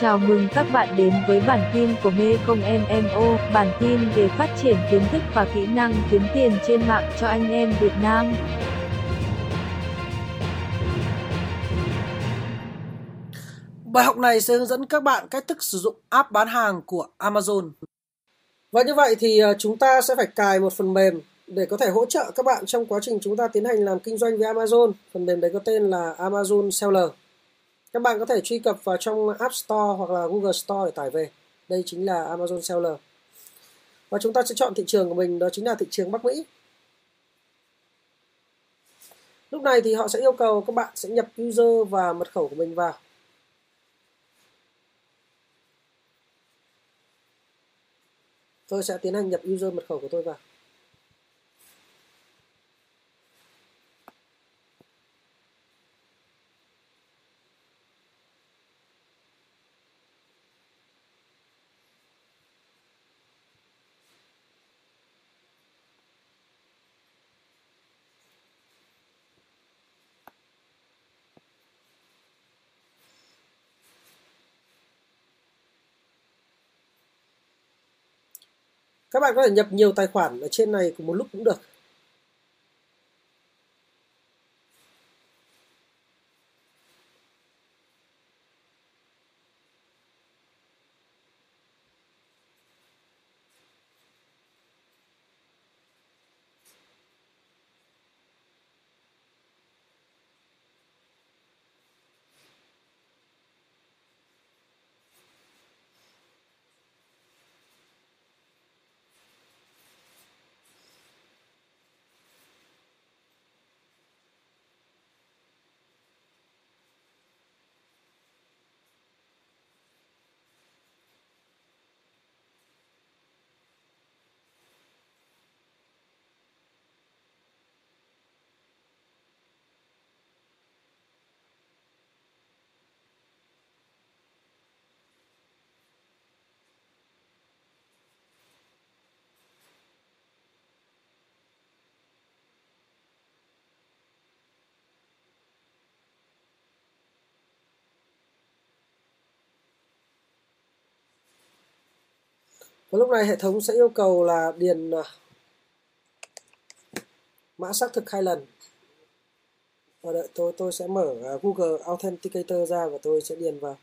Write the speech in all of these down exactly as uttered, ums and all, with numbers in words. Chào mừng các bạn đến với bản tin của Mê Công em em ô, bản tin về phát triển kiến thức và kỹ năng kiếm tiền trên mạng cho anh em Việt Nam. Bài học này sẽ hướng dẫn các bạn cách thức sử dụng app bán hàng của Amazon. Và như vậy thì chúng ta sẽ phải cài một phần mềm để có thể hỗ trợ các bạn trong quá trình chúng ta tiến hành làm kinh doanh với Amazon. Phần mềm đấy có tên là Amazon Seller. Các bạn có thể truy cập vào trong App Store hoặc là Google Store để tải về. Đây chính là Amazon Seller. Và chúng ta sẽ chọn thị trường của mình, đó chính là thị trường Bắc Mỹ. Lúc này thì họ sẽ yêu cầu các bạn sẽ nhập user và mật khẩu của mình vào. Tôi sẽ tiến hành nhập user mật khẩu của tôi vào. Các bạn có thể nhập nhiều tài khoản ở trên này cùng một lúc cũng được. Và lúc này hệ thống sẽ yêu cầu là điền mã xác thực hai lần. Và đợi tôi tôi sẽ mở Google Authenticator ra và tôi sẽ điền vào.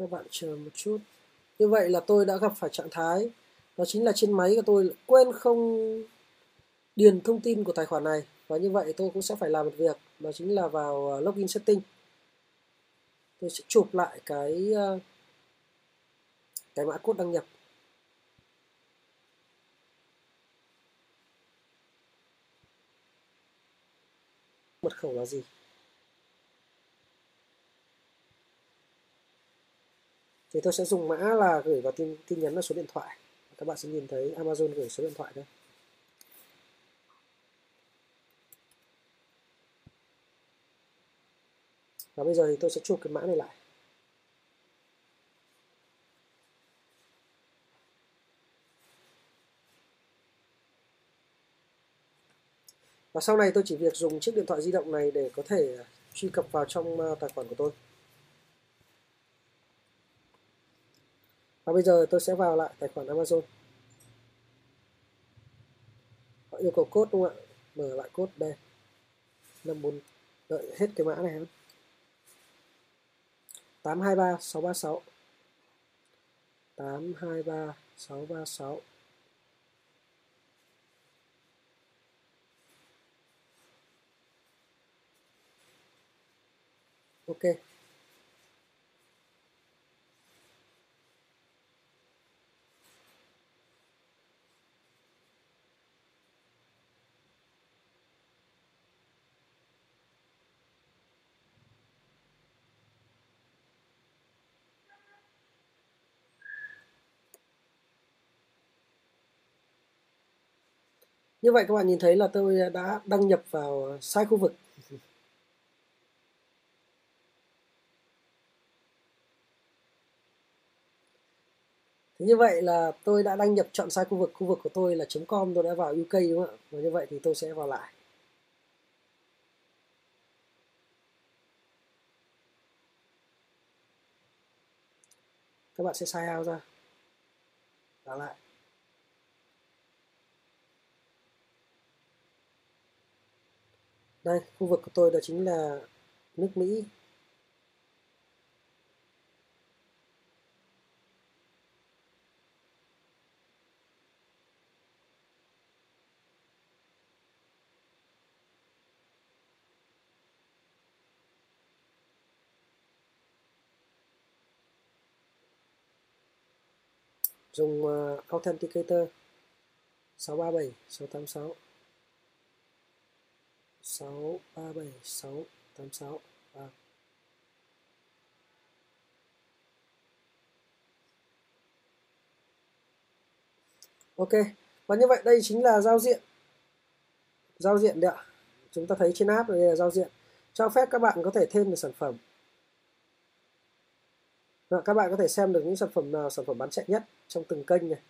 Các bạn chờ một chút. Như vậy là tôi đã gặp phải trạng thái, đó chính là trên máy của tôi quên không điền thông tin của tài khoản này. Và như vậy tôi cũng sẽ phải làm một việc, đó chính là vào login setting. Tôi sẽ chụp lại cái cái mã code đăng nhập. Mật khẩu là gì? Thì tôi sẽ dùng mã là gửi vào tin, tin nhắn là số điện thoại. Các bạn sẽ nhìn thấy Amazon gửi số điện thoại đây. Và bây giờ thì tôi sẽ chụp cái mã này lại. Và sau này tôi chỉ việc dùng chiếc điện thoại di động này để có thể truy cập vào trong tài khoản của tôi. Và bây giờ tôi sẽ vào lại tài khoản Amazon. Họ yêu cầu code đúng không ạ? Mở lại code đây. năm bốn, đợi hết cái mã này. tám hai ba sáu ba sáu. tám hai ba sáu ba sáu. Ok. Như vậy các bạn nhìn thấy là tôi đã đăng nhập vào sai khu vực. Như vậy là tôi đã đăng nhập chọn sai khu vực, khu vực của tôi là chấm com, tôi đã vào u ca đúng không ạ? Và như vậy thì tôi sẽ vào lại. Các bạn sẽ sign out ra. Vào lại. Đây, khu vực của tôi đó chính là nước Mỹ. Dùng uh, Authenticator sáu ba bảy sáu tám sáu sáu ba bảy sáu tám sáu. à. Ok, và như vậy đây chính là giao diện giao diện đấy ạ. Chúng ta thấy trên app này là giao diện cho phép các bạn có thể thêm được sản phẩm. Rồi, các bạn có thể xem được những sản phẩm nào, sản phẩm bán chạy nhất trong từng kênh này.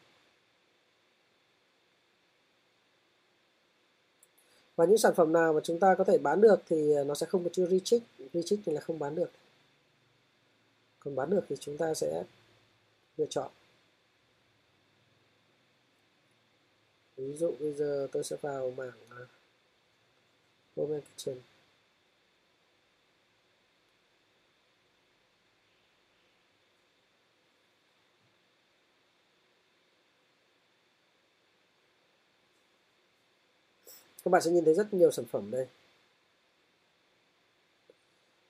Và những sản phẩm nào mà chúng ta có thể bán được thì nó sẽ không có chữ recheck. Recheck thì là không bán được. Còn bán được thì chúng ta sẽ lựa chọn. Ví dụ bây giờ tôi sẽ vào mảng Home Kitchen. Các bạn sẽ nhìn thấy rất nhiều sản phẩm đây.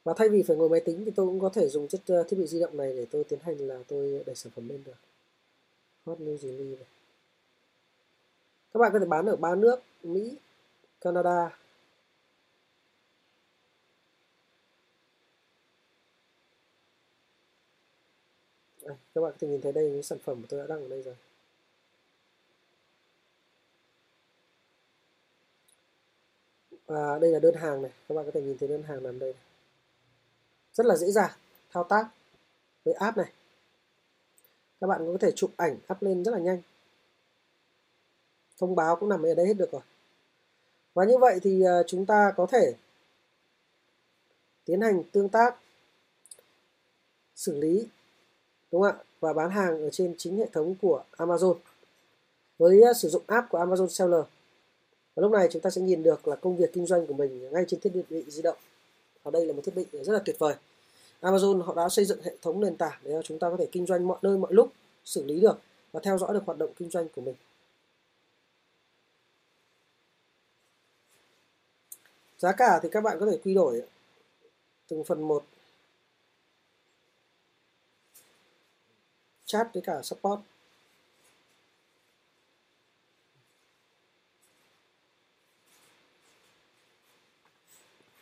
Và thay vì phải ngồi máy tính thì tôi cũng có thể dùng chất thiết bị di động này để tôi tiến hành là tôi đẩy sản phẩm lên được. Hot New Zealand này. Các bạn có thể bán ở ba nước: Mỹ, Canada, à, các bạn có thể nhìn thấy đây những sản phẩm mà tôi đã đăng ở đây rồi. Và đây là đơn hàng này, các bạn có thể nhìn thấy đơn hàng nằm đây. Rất là dễ dàng thao tác với app này. Các bạn có thể chụp ảnh up lên rất là nhanh. Thông báo cũng nằm ở đây hết được rồi. Và như vậy thì chúng ta có thể tiến hành tương tác, xử lý, đúng không ạ? Và bán hàng ở trên chính hệ thống của Amazon với sử dụng app của Amazon Seller. Và lúc này chúng ta sẽ nhìn được là công việc kinh doanh của mình ngay trên thiết bị di động. Và đây là một thiết bị rất là tuyệt vời. Amazon họ đã xây dựng hệ thống nền tảng để chúng ta có thể kinh doanh mọi nơi, mọi lúc, xử lý được và theo dõi được hoạt động kinh doanh của mình. Giá cả thì các bạn có thể quy đổi từng phần một. Chat với cả support.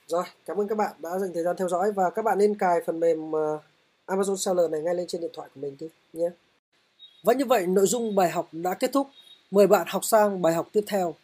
Rồi, cảm ơn các bạn đã dành thời gian theo dõi và các bạn nên cài phần mềm Amazon Seller này ngay lên trên điện thoại của mình đi nhé. Và như vậy nội dung bài học đã kết thúc. Mời bạn học sang bài học tiếp theo.